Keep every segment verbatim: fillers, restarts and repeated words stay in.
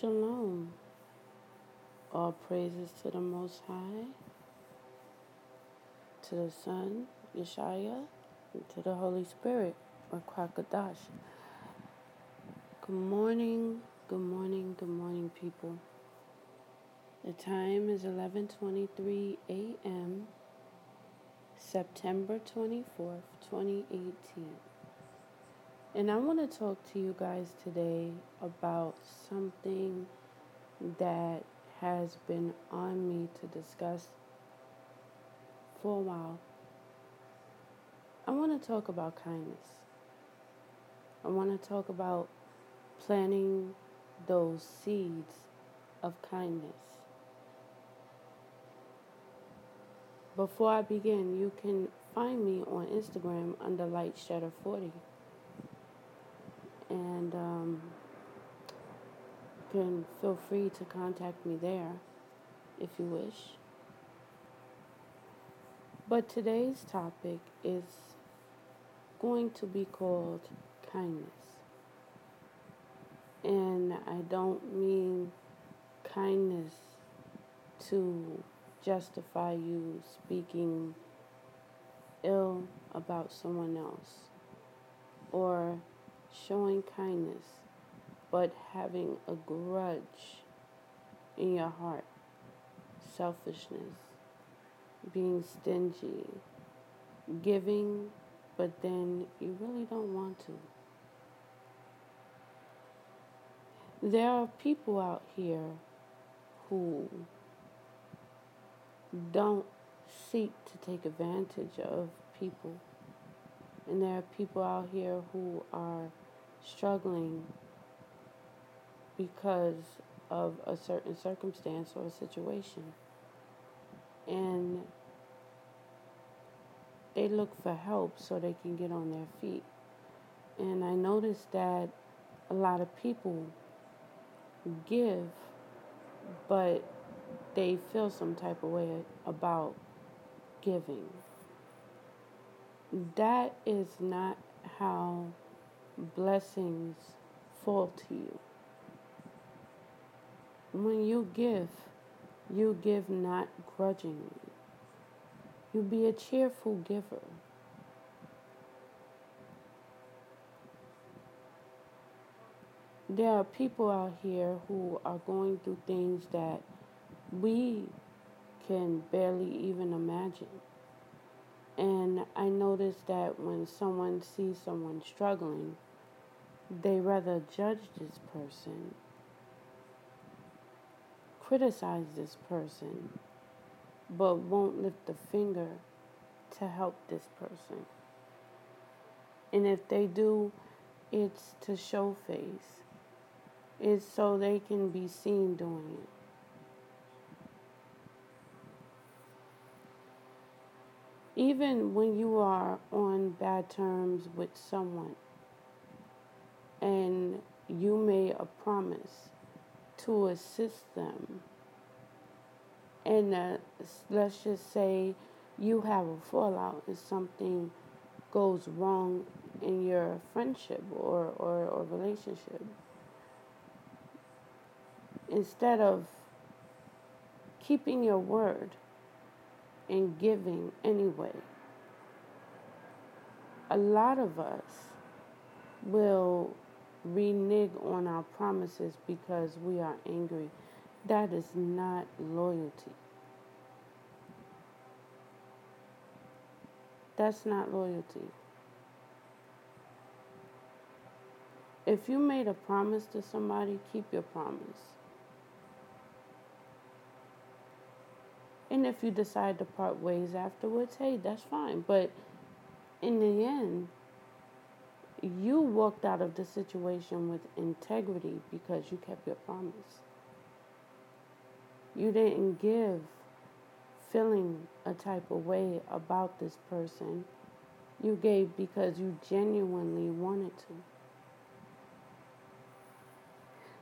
Shalom. All praises to the Most High, to the Son, Yeshaya, and to the Holy Spirit, or Kwakadosh. Good morning, good morning, good morning, people. The time is eleven twenty-three a.m., September twenty-fourth, twenty eighteen. And I want to talk to you guys today about something that has been on me to discuss for a while. I want to talk about kindness. I want to talk about planting those seeds of kindness. Before I begin, you can find me on Instagram under Lightshadow forty. And um, you can feel free to contact me there if you wish. But today's topic is going to be called kindness. And I don't mean kindness to justify you speaking ill about someone else or showing kindness, but having a grudge in your heart, selfishness, being stingy, giving, but then you really don't want to. There are people out here who don't seek to take advantage of people. And there are people out here who are struggling because of a certain circumstance or a situation. And they look for help so they can get on their feet. And I noticed that a lot of people give, but they feel some type of way about giving. That is not how blessings fall to you. When you give, you give not grudgingly. You be a cheerful giver. There are people out here who are going through things that we can barely even imagine. And I noticed that when someone sees someone struggling, they rather judge this person, criticize this person, but won't lift a finger to help this person. And if they do, it's to show face. It's so they can be seen doing it. Even when you are on bad terms with someone and you made a promise to assist them, and uh, let's just say you have a fallout and something goes wrong in your friendship or, or, or relationship, instead of keeping your word and giving anyway, a lot of us will renege on our promises because we are angry. That is not loyalty. That's not loyalty. If you made a promise to somebody, keep your promise. And if you decide to part ways afterwards, hey, that's fine. But in the end, you walked out of the situation with integrity because you kept your promise. You didn't give feeling a type of way about this person. You gave because you genuinely wanted to.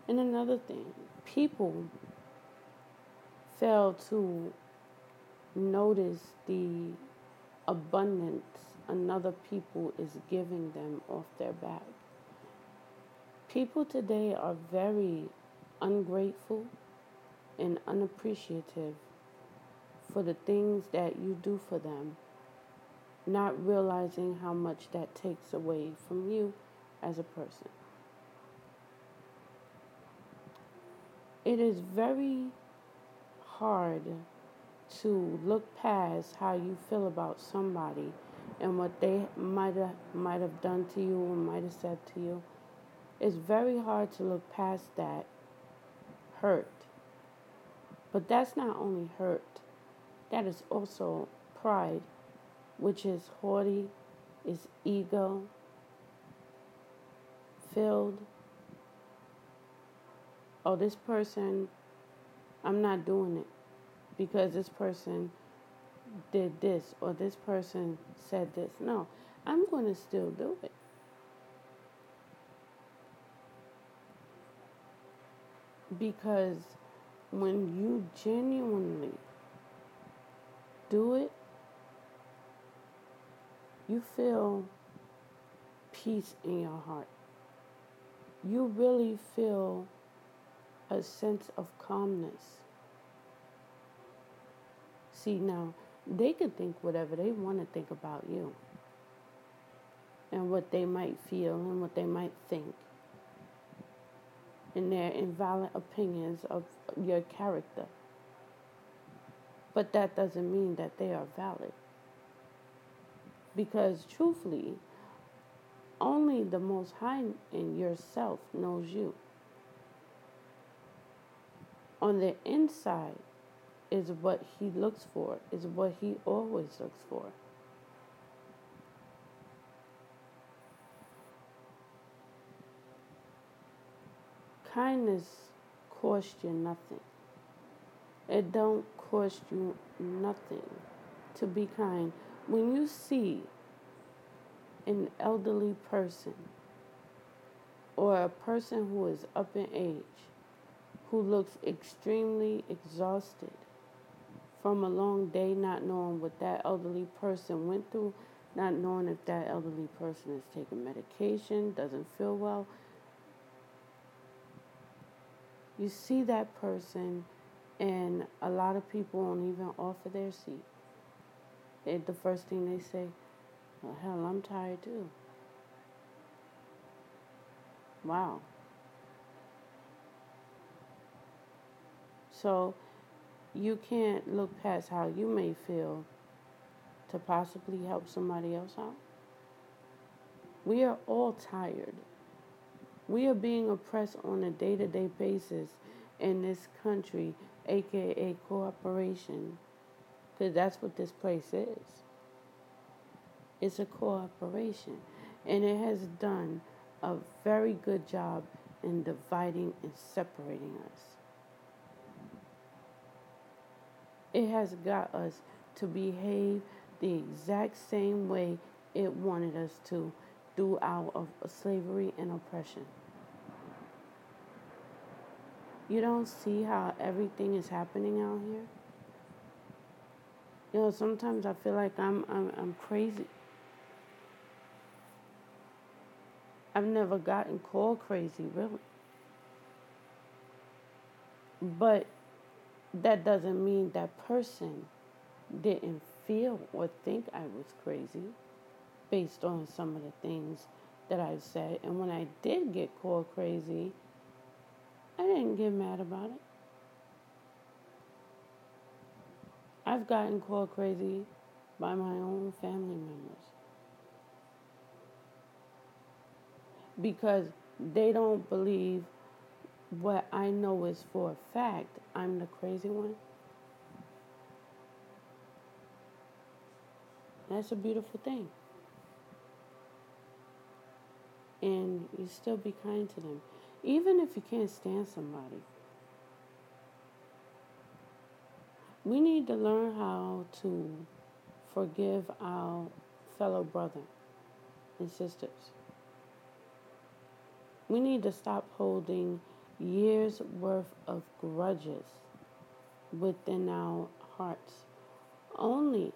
And another thing, people fail to notice the abundance another people is giving them off their back. People today are very ungrateful and unappreciative for the things that you do for them, not realizing how much that takes away from you as a person. It is very hard to look past how you feel about somebody and what they might have, might have done to you or might have said to you. It's very hard to look past that hurt. But that's not only hurt, that is also pride, which is haughty, is ego-filled. Oh, this person, I'm not doing it because this person did this or this person said this. No, I'm going to still do it. Because when you genuinely do it, you feel peace in your heart. You really feel a sense of calmness. See, now, they can think whatever they want to think about you and what they might feel and what they might think and their invalid opinions of your character. But that doesn't mean that they are valid. Because truthfully, only the Most High in yourself knows you. On the inside is what He looks for, is what He always looks for. Kindness costs you nothing. It don't cost you nothing to be kind. When you see an elderly person or a person who is up in age, who looks extremely exhausted from a long day, not knowing what that elderly person went through, not knowing if that elderly person is taking medication, doesn't feel well, you see that person, and a lot of people won't even offer their seat. They, the first thing they say, well, hell, I'm tired too. Wow. So you can't look past how you may feel to possibly help somebody else out. We are all tired. We are being oppressed on a day-to-day basis in this country, a k a corporation, because that's what this place is. It's a corporation, and it has done a very good job in dividing and separating us. It has got us to behave the exact same way it wanted us to throughout of slavery and oppression. You don't see how everything is happening out here? You know, sometimes I feel like I'm I'm I'm crazy. I've never gotten called crazy, really. But that doesn't mean that person didn't feel or think I was crazy based on some of the things that I've said. And when I did get called crazy, I didn't get mad about it. I've gotten called crazy by my own family members because they don't believe what I know is for a fact I'm the crazy one. That's a beautiful thing. And you still be kind to them. Even if you can't stand somebody. We need to learn how to forgive our fellow brother and sisters. We need to stop holding years worth of grudges within our hearts, only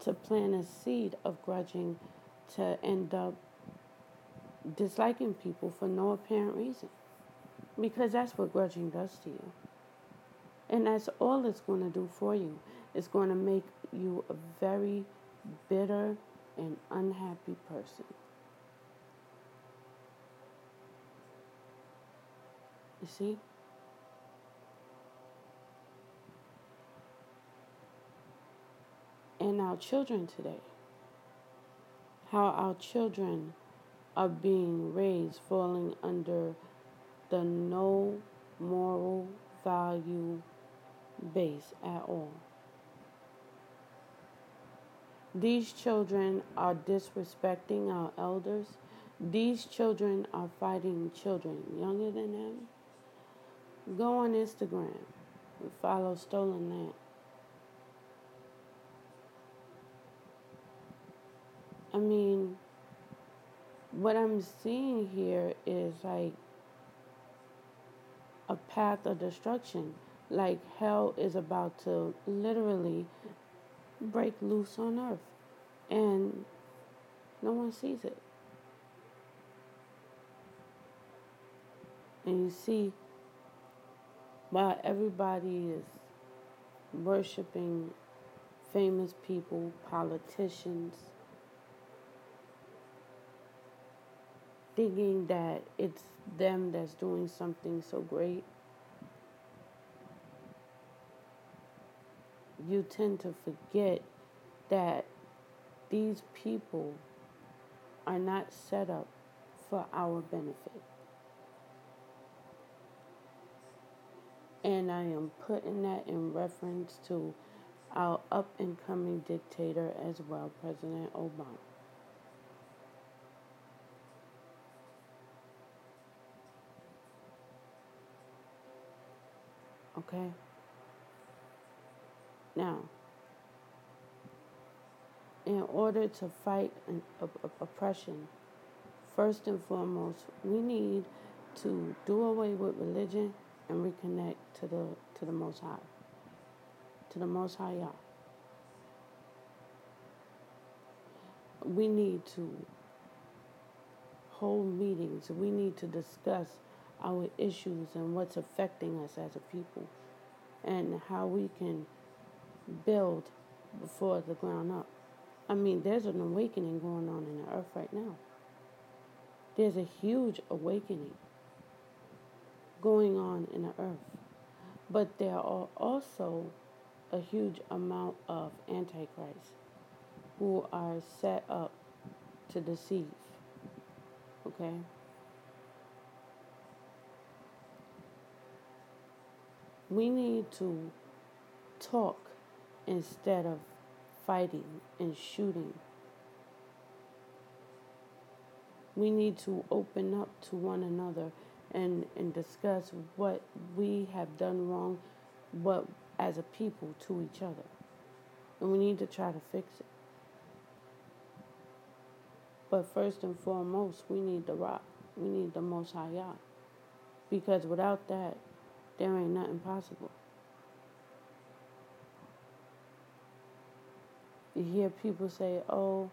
to plant a seed of grudging to end up disliking people for no apparent reason. Because that's what grudging does to you. And that's all it's going to do for you. It's going to make you a very bitter and unhappy person. You see? And our children today, how our children are being raised, falling under the no moral value base at all. These children are disrespecting our elders. These children are fighting children younger than them. Go on Instagram and follow Stolen Land. I mean, what I'm seeing here is like a path of destruction. Like hell is about to literally break loose on earth, and no one sees it. And you see, while everybody is worshiping famous people, politicians, thinking that it's them that's doing something so great, you tend to forget that these people are not set up for our benefit. And I am putting that in reference to our up-and-coming dictator as well, President Obama. Okay? Now, in order to fight an, a, a, oppression, first and foremost, we need to do away with religion and reconnect to the to the Most High, to the Most High Yah. We need to hold meetings. We need to discuss our issues and what's affecting us as a people, and how we can build before the ground up. I mean, there's an awakening going on in the earth right now. There's a huge awakening going on in the earth. But there are also a huge amount of antichrists who are set up to deceive. Okay? We need to talk instead of fighting and shooting. We need to open up to one another and, and discuss what we have done wrong, what as a people to each other. And we need to try to fix it. But first and foremost, we need the rock. We need the Most High Yah. Because without that, there ain't nothing possible. You hear people say, oh,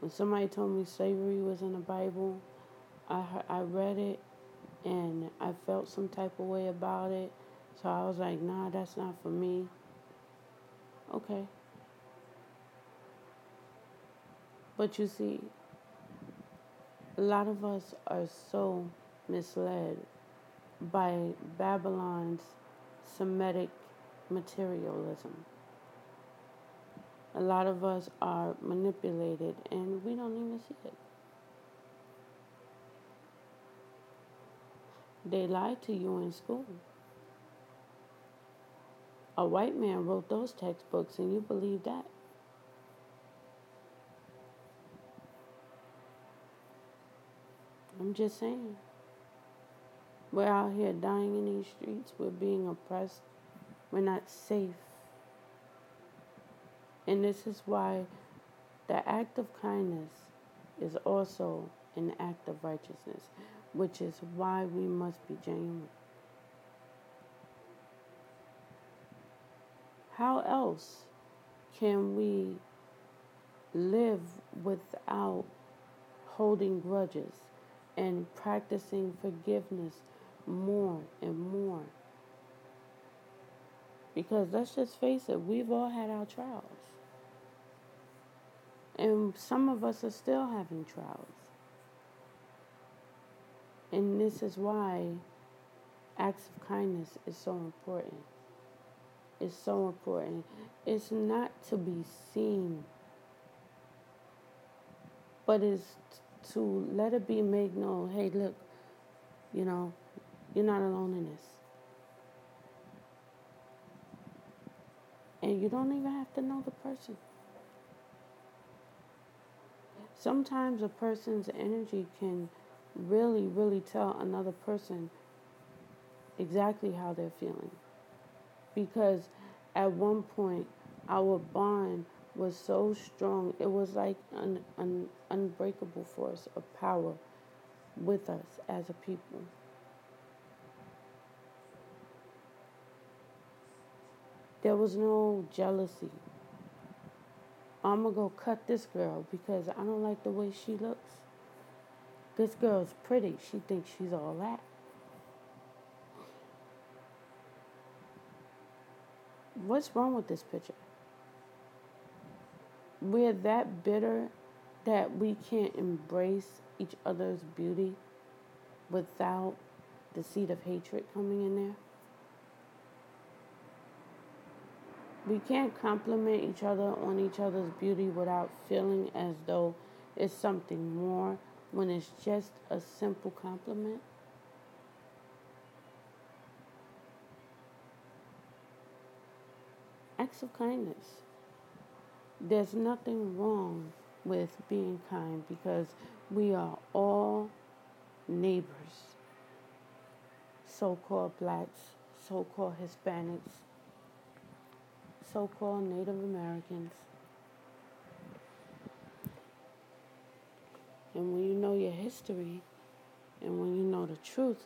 when somebody told me slavery was in the Bible, I heard, I read it, and I felt some type of way about it, so I was like, nah, that's not for me. Okay. But you see, a lot of us are so misled by Babylon's Semitic materialism. A lot of us are manipulated, and we don't even see it. They lied to you in school. A white man wrote those textbooks, and you believe that. I'm just saying. We're out here dying in these streets. We're being oppressed. We're not safe. And this is why the act of kindness is also an act of righteousness, which is why we must be genuine. How else can we live without holding grudges and practicing forgiveness, more and more. Because let's just face it, we've all had our trials. And some of us are still having trials. And this is why acts of kindness is so important. It's so important. It's not to be seen, but it's to let it be made known. Hey, look, you know, you're not alone in this. And you don't even have to know the person. Sometimes a person's energy can really, really tell another person exactly how they're feeling. Because at one point, our bond was so strong. It was like an, an unbreakable force of power with us as a people. There was no jealousy. I'm going to go cut this girl because I don't like the way she looks. This girl's pretty. She thinks she's all that. What's wrong with this picture? We're that bitter that we can't embrace each other's beauty without the seed of hatred coming in there. We can't compliment each other on each other's beauty without feeling as though it's something more when it's just a simple compliment. Acts of kindness. There's nothing wrong with being kind because we are all neighbors. So-called blacks, so-called Hispanics, so-called Native Americans. And when you know your history, and when you know the truth,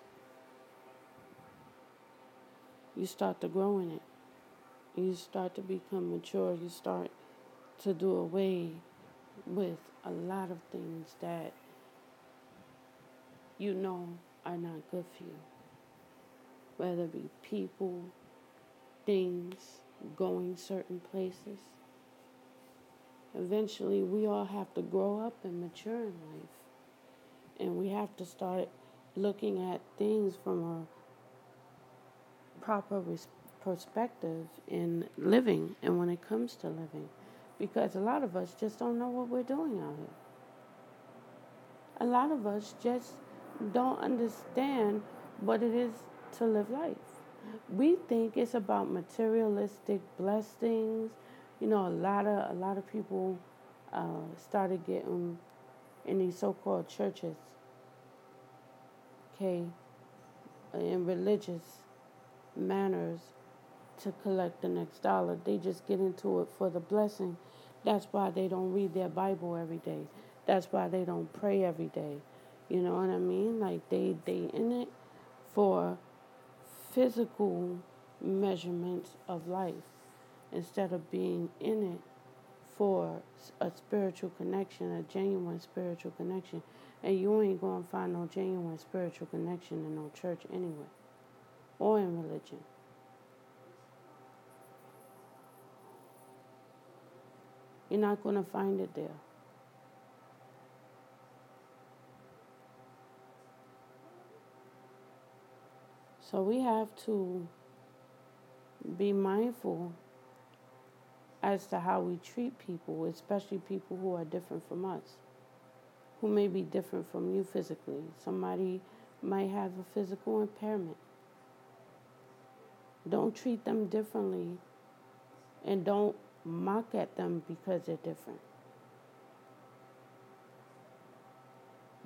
you start to grow in it. You start to become mature. You start to do away with a lot of things that you know are not good for you. Whether it be people, things, going certain places. Eventually, we all have to grow up and mature in life. And we have to start looking at things from a proper res- perspective in living and when it comes to living. Because a lot of us just don't know what we're doing out here. A lot of us just don't understand what it is to live life. We think it's about materialistic blessings. You know, a lot of a lot of people uh, started getting in these so-called churches, okay, in religious manners to collect the next dollar. They just get into it for the blessing. That's why they don't read their Bible every day. That's why they don't pray every day. You know what I mean? Like they they in it for physical measurements of life, instead of being in it for a spiritual connection, a genuine spiritual connection. And you ain't going to find no genuine spiritual connection in no church anyway, or in religion. You're not going to find it there. So we have to be mindful as to how we treat people, especially people who are different from us, who may be different from you physically. Somebody might have a physical impairment. Don't treat them differently, and don't mock at them because they're different.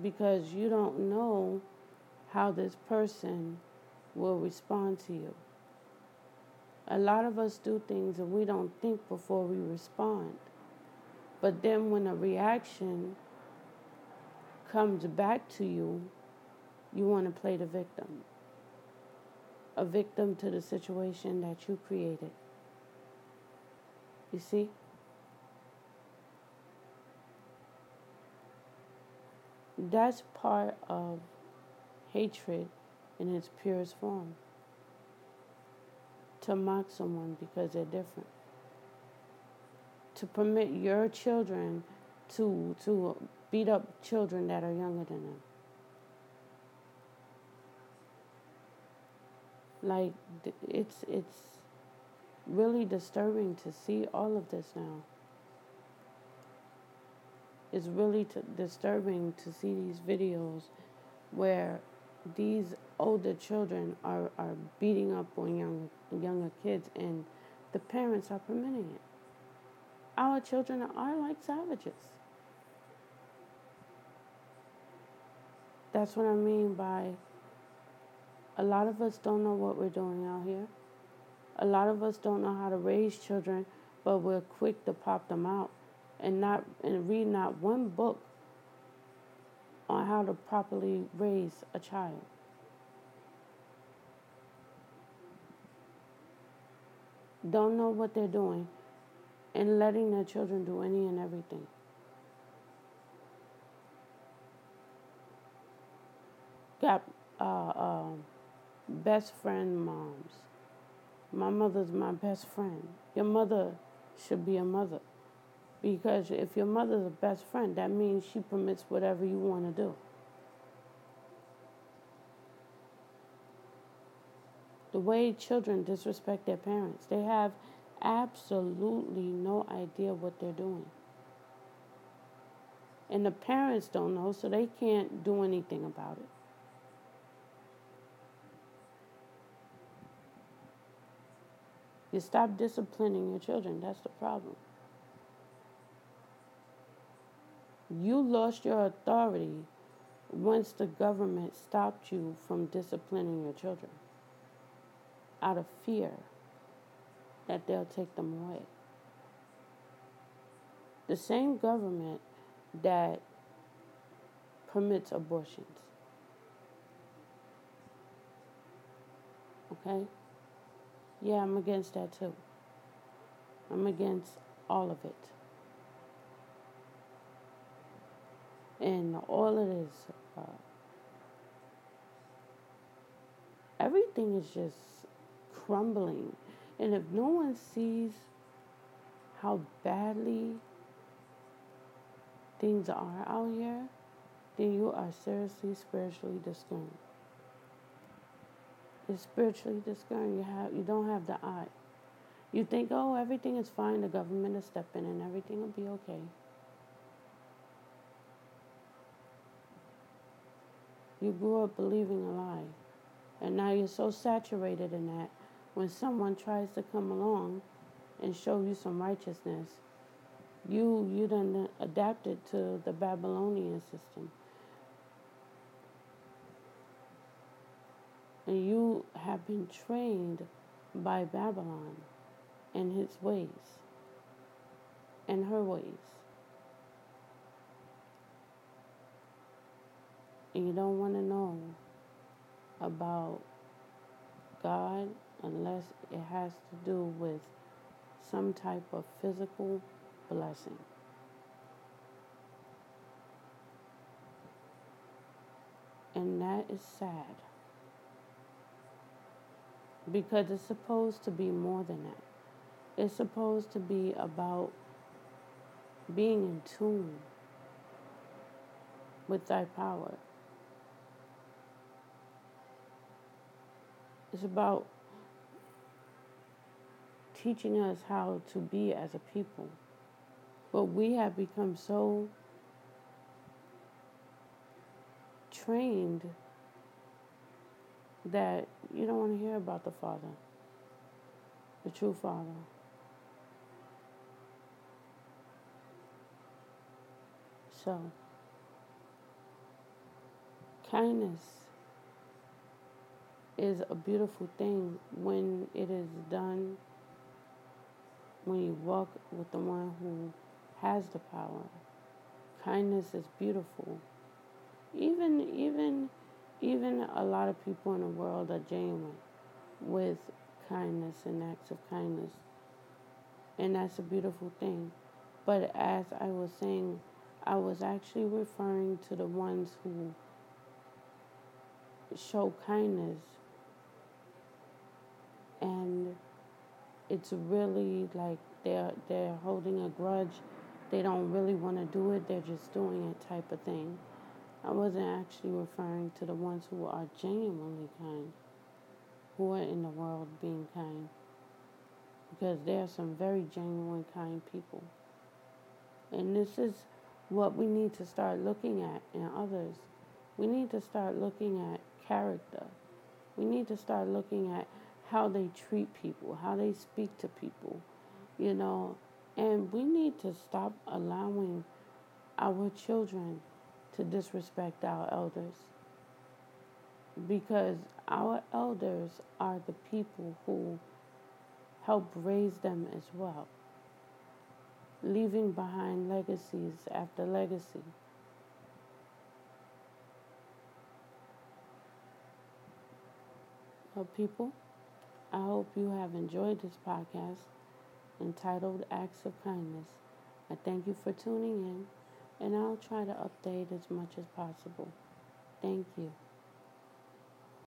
Because you don't know how this person will respond to you. A lot of us do things and we don't think before we respond. But then when a reaction comes back to you, you want to play the victim. A victim to the situation that you created. You see? That's part of hatred in its purest form. To mock someone because they're different. To permit your children to to beat up children that are younger than them. Like, it's it's really disturbing to see all of this now. It's really t- disturbing to see these videos where these older children are, are beating up on young younger kids, and the parents are permitting it. Our children are like savages. That's what I mean by a lot of us don't know what we're doing out here. A lot of us don't know how to raise children, but we're quick to pop them out and not and read not one book on how to properly raise a child. Don't know what they're doing and letting their children do any and everything. Got uh, uh, best friend moms. My mother's my best friend. Your mother should be a mother. Because if your mother's a best friend, that means she permits whatever you want to do. The way children disrespect their parents, they have absolutely no idea what they're doing. And the parents don't know, so they can't do anything about it. You stop disciplining your children, that's the problem. You lost your authority once the government stopped you from disciplining your children out of fear that they'll take them away. The same government that permits abortions. Okay? Yeah, I'm against that too. I'm against all of it. And all of this, uh, everything is just crumbling. And if no one sees how badly things are out here, then you are seriously spiritually discerned. You're spiritually discerned. You have you don't have the eye. You think, oh, everything is fine. The government will step in and everything will be okay. You grew up believing a lie. And now you're so saturated in that, when someone tries to come along and show you some righteousness, you you done adapted to the Babylonian system. And you have been trained by Babylon and his ways and her ways. And you don't want to know about God unless it has to do with some type of physical blessing. And that is sad. Because it's supposed to be more than that. It's supposed to be about being in tune with thy power. It's about teaching us how to be as a people. But we have become so trained that you don't want to hear about the Father, the true Father. So, kindness is a beautiful thing when it is done, when you walk with the one who has the power. Kindness is beautiful. Even even even a lot of people in the world are genuine with kindness and acts of kindness. And that's a beautiful thing. But as I was saying, I was actually referring to the ones who show kindness. And it's really like they're, they're holding a grudge. They don't really want to do it. They're just doing it type of thing. I wasn't actually referring to the ones who are genuinely kind, who are in the world being kind, because there are some very genuine kind people. And this is what we need to start looking at in others. We need to start looking at character. We need to start looking at how they treat people, how they speak to people, you know. And we need to stop allowing our children to disrespect our elders, because our elders are the people who help raise them as well, leaving behind legacies after legacy. Well, people, I hope you have enjoyed this podcast entitled Acts of Kindness. I thank you for tuning in, and I'll try to update as much as possible. Thank you.